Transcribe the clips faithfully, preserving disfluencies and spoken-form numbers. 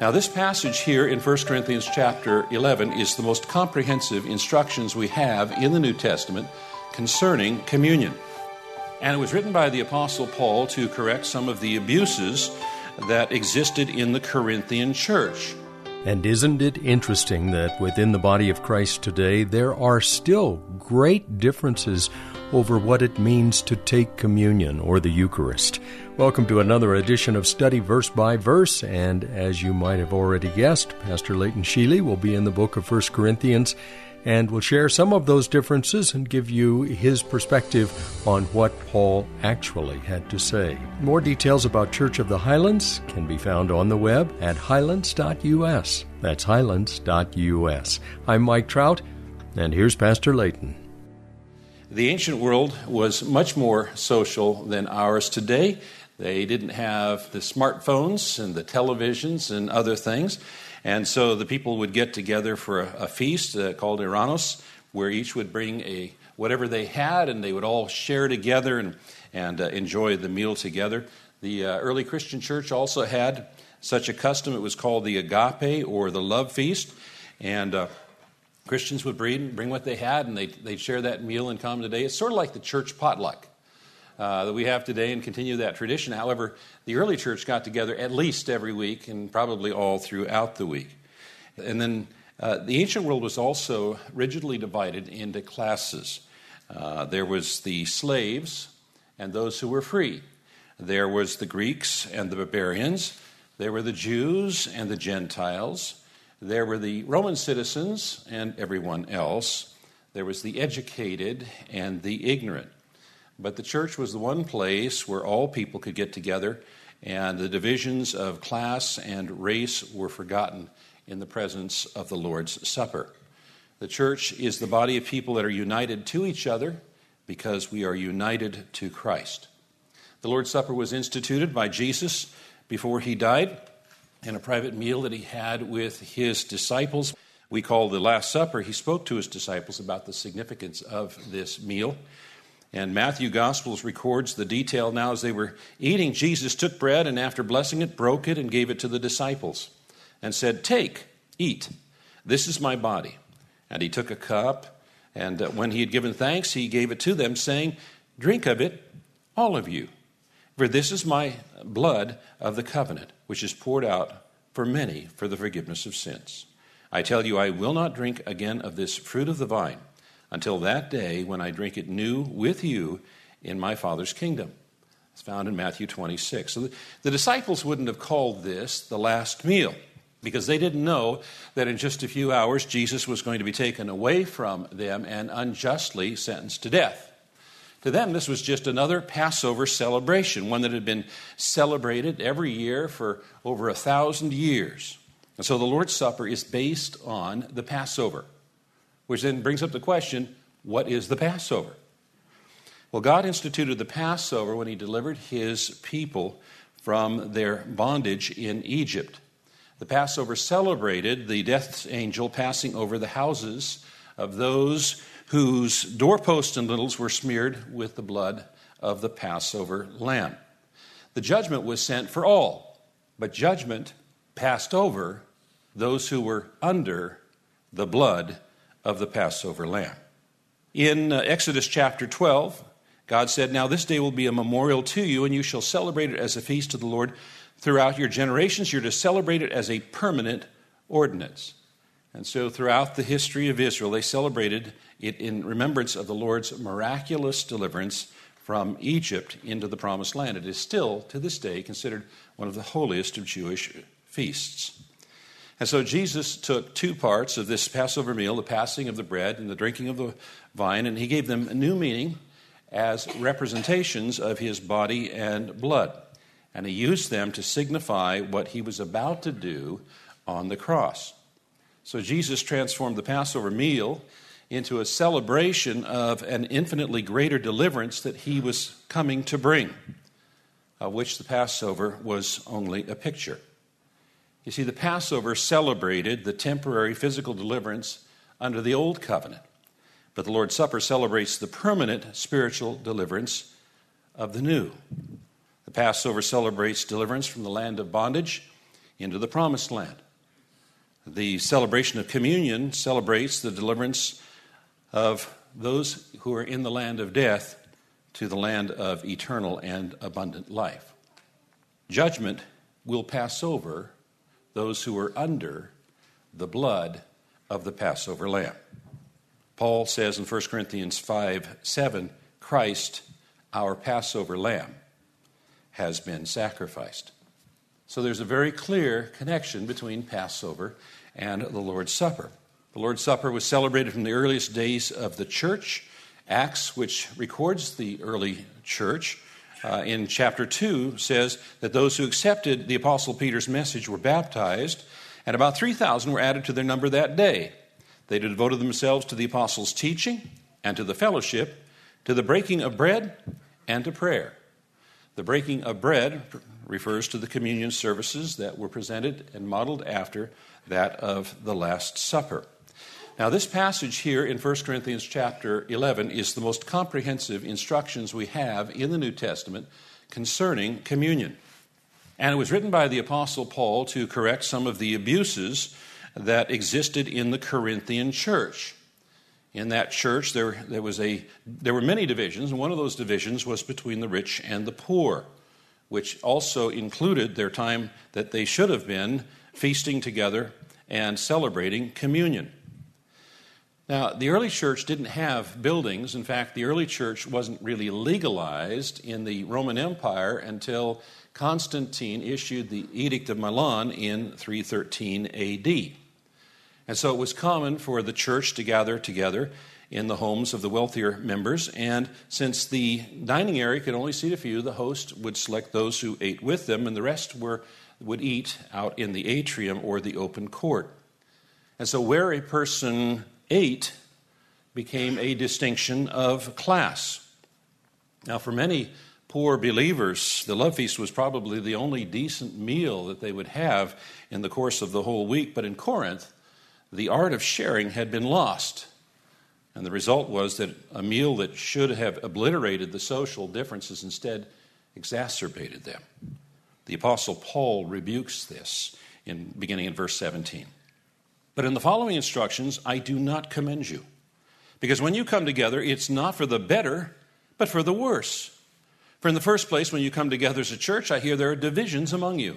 Now, this passage here in First Corinthians chapter eleven is the most comprehensive instructions we have in the New Testament concerning communion. And it was written by the Apostle Paul to correct some of the abuses that existed in the Corinthian church. And isn't it interesting that within the body of Christ today, there are still great differences over what it means to take communion or the Eucharist. Welcome to another edition of Study Verse by Verse, and as you might have already guessed, Pastor Leighton Sheely will be in the book of First Corinthians and will share some of those differences and give you his perspective on what Paul actually had to say. More details about Church of the Highlands can be found on the web at highlands dot U S. That's highlands dot U S. I'm Mike Trout, and here's Pastor Leighton. The ancient world was much more social than ours today. They didn't have the smartphones and the televisions and other things. And so the people would get together for a, a feast uh, called Eranos, where each would bring a whatever they had, and they would all share together and, and uh, enjoy the meal together. The uh, early Christian church also had such a custom. It was called the agape, or the love feast. And uh, Christians would bring, bring what they had, and they'd, they'd share that meal in common today. It's sort of like the church potluck Uh, that we have today and continue that tradition. However, the early church got together at least every week and probably all throughout the week. And then uh, the ancient world was also rigidly divided into classes. Uh, there was the slaves and those who were free. There was the Greeks and the barbarians. There were the Jews and the Gentiles. There were the Roman citizens and everyone else. There was the educated and the ignorant. But the church was the one place where all people could get together, and the divisions of class and race were forgotten in the presence of the Lord's Supper. The church is the body of people that are united to each other because we are united to Christ. The Lord's Supper was instituted by Jesus before he died in a private meal that he had with his disciples. We call the Last Supper. He spoke to his disciples about the significance of this meal. And Matthew Gospels records the detail. Now, as they were eating, Jesus took bread and after blessing it, broke it and gave it to the disciples and said, "Take, eat, this is my body." And he took a cup, and when he had given thanks, he gave it to them, saying, "Drink of it, all of you, for this is my blood of the covenant, which is poured out for many for the forgiveness of sins. I tell you, I will not drink again of this fruit of the vine, until that day when I drink it new with you in my Father's kingdom." It's found in Matthew twenty-six. So the, the disciples wouldn't have called this the last meal because they didn't know that in just a few hours Jesus was going to be taken away from them and unjustly sentenced to death. To them, this was just another Passover celebration, one that had been celebrated every year for over a thousand years. And so the Lord's Supper is based on the Passover, which then brings up the question, what is the Passover? Well, God instituted the Passover when he delivered his people from their bondage in Egypt. The Passover celebrated the death angel passing over the houses of those whose doorposts and lintels were smeared with the blood of the Passover lamb. The judgment was sent for all, but judgment passed over those who were under the blood of the Passover lamb. In uh, Exodus chapter twelve, God said, "Now this day will be a memorial to you, and you shall celebrate it as a feast to the Lord throughout your generations. You're to celebrate it as a permanent ordinance." And so throughout the history of Israel, they celebrated it in remembrance of the Lord's miraculous deliverance from Egypt into the Promised Land. It is still, to this day, considered one of the holiest of Jewish feasts. And so Jesus took two parts of this Passover meal, the passing of the bread and the drinking of the wine, and he gave them a new meaning as representations of his body and blood. and he used them to signify what he was about to do on the cross. So Jesus transformed the Passover meal into a celebration of an infinitely greater deliverance that he was coming to bring, of which the Passover was only a picture. You see, the Passover celebrated the temporary physical deliverance under the Old Covenant, but the Lord's Supper celebrates the permanent spiritual deliverance of the new. The Passover celebrates deliverance from the land of bondage into the promised land. The celebration of communion celebrates the deliverance of those who are in the land of death to the land of eternal and abundant life. Judgment will pass over those who are under the blood of the Passover lamb. Paul says in First Corinthians five seven, Christ, our Passover lamb, has been sacrificed. So there's a very clear connection between Passover and the Lord's Supper. The Lord's Supper was celebrated from the earliest days of the church. Acts, which records the early church, uh, in chapter two says that those who accepted the Apostle Peter's message were baptized, and about three thousand were added to their number that day. They devoted themselves to the apostles' teaching and to the fellowship, to the breaking of bread and to prayer. The breaking of bread refers to the communion services that were presented and modeled after that of the Last Supper. Now, this passage here in First Corinthians chapter eleven is the most comprehensive instructions we have in the New Testament concerning communion. And it was written by the Apostle Paul to correct some of the abuses that existed in the Corinthian church. In that church, there, there was a, there were many divisions, and one of those divisions was between the rich and the poor, which also included their time that they should have been feasting together and celebrating communion. Now, the early church didn't have buildings. In fact, the early church wasn't really legalized in the Roman Empire until Constantine issued the Edict of Milan in three thirteen A D And so it was common for the church to gather together in the homes of the wealthier members, and since the dining area could only seat a few, the host would select those who ate with them, and the rest were would eat out in the atrium or the open court. And so where a person ate became a distinction of class. Now, for many poor believers, the love feast was probably the only decent meal that they would have in the course of the whole week, but in Corinth, the art of sharing had been lost. And the result was that a meal that should have obliterated the social differences instead exacerbated them. The Apostle Paul rebukes this in beginning in verse seventeen. But in the following instructions, I do not commend you, because when you come together, it's not for the better, but for the worse. For in the first place, when you come together as a church, I hear there are divisions among you.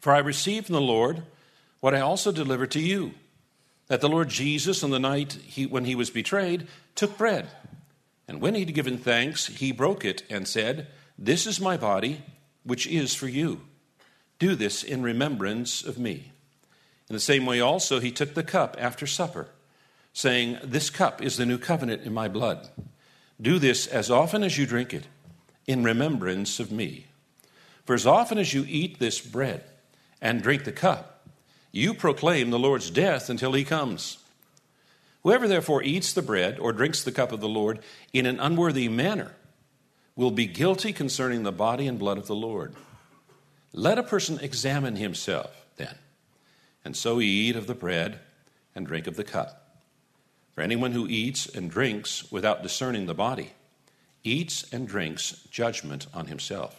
For I received from the Lord what I also delivered to you, that the Lord Jesus, on the night he, when he was betrayed, took bread. And when he had given thanks, he broke it and said, This is my body, which is for you. Do this in remembrance of me. In the same way also he took the cup after supper, saying, This cup is the new covenant in my blood. Do this as often as you drink it, in remembrance of me. For as often as you eat this bread and drink the cup, you proclaim the Lord's death until he comes. Whoever therefore eats the bread or drinks the cup of the Lord in an unworthy manner will be guilty concerning the body and blood of the Lord. Let a person examine himself then, and so he eat of the bread and drink of the cup. For anyone who eats and drinks without discerning the body eats and drinks judgment on himself.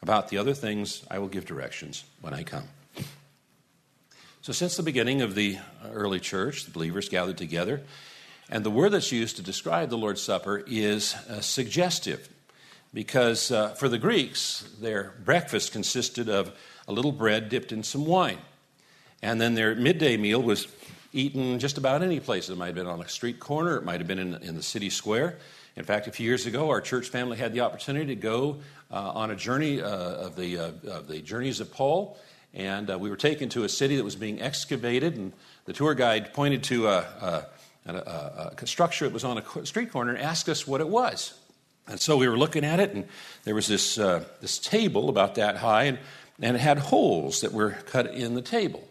About the other things, I will give directions when I come. So since the beginning of the early church, the believers gathered together, and the word that's used to describe the Lord's Supper is uh, suggestive, because uh, for the Greeks, their breakfast consisted of a little bread dipped in some wine, and then their midday meal was eaten just about any place. It might have been on a street corner, it might have been in, in the city square. In fact, a few years ago, our church family had the opportunity to go uh, on a journey uh, of, the, uh, of the journeys of Paul, and uh, we were taken to a city that was being excavated, and the tour guide pointed to a, a, a, a structure that was on a street corner and asked us what it was. And so we were looking at it, and there was this uh, this table about that high, and, and it had holes that were cut in the table.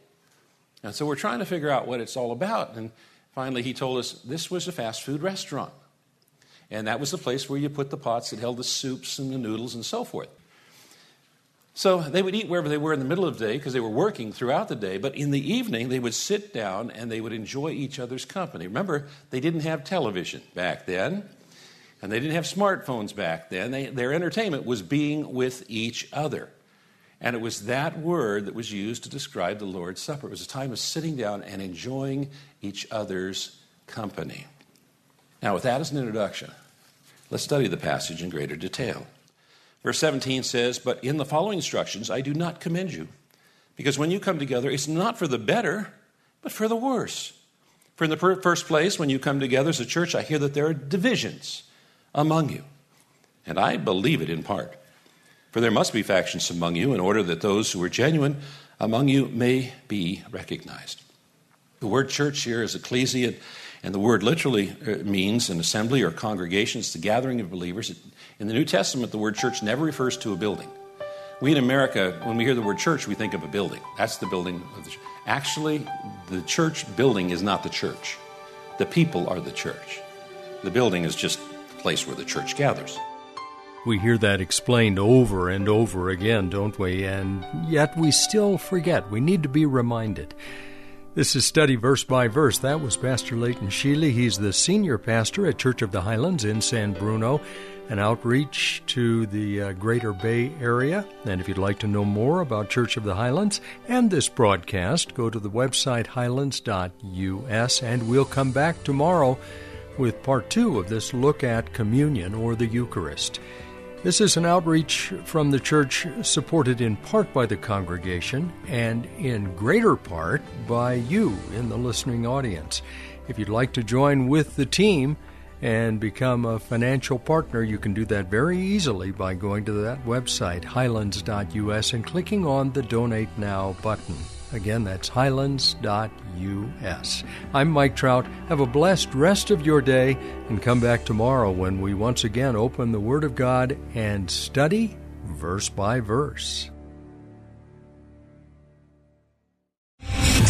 And so we're trying to figure out what it's all about, and finally he told us this was a fast food restaurant. And that was the place where you put the pots that held the soups and the noodles and so forth. So they would eat wherever they were in the middle of the day because they were working throughout the day. But in the evening, they would sit down and they would enjoy each other's company. Remember, they didn't have television back then. And they didn't have smartphones back then. They, their entertainment was being with each other. And it was that word that was used to describe the Lord's Supper. It was a time of sitting down and enjoying each other's company. Now, with that as an introduction, let's study the passage in greater detail. Verse seventeen says, "But in the following instructions I do not commend you, because when you come together, it's not for the better, but for the worse. For in the per- first place, when you come together as a church, I hear that there are divisions among you, and I believe it in part. For there must be factions among you in order that those who are genuine among you may be recognized." The word church here is ecclesia. And the word literally means an assembly or congregation. It's the gathering of believers. In the New Testament, the word church never refers to a building. We in America, when we hear the word church, we think of a building. That's the building of the church. Actually, the church building is not the church. The people are the church. The building is just the place where the church gathers. We hear that explained over and over again, don't we? And yet we still forget. We need to be reminded. This is Study Verse by Verse. That was Pastor Leighton Sheely. He's the senior pastor at Church of the Highlands in San Bruno, an outreach to the uh, Greater Bay Area. And if you'd like to know more about Church of the Highlands and this broadcast, go to the website highlands dot u s, and we'll come back tomorrow with part two of this look at communion or the Eucharist. This is an outreach from the church supported in part by the congregation and in greater part by you in the listening audience. If you'd like to join with the team and become a financial partner, you can do that very easily by going to that website, highlands dot u s, and clicking on the Donate Now button. Again, that's highlands dot u s. I'm Mike Trout. Have a blessed rest of your day, and come back tomorrow when we once again open the Word of God and study verse by verse.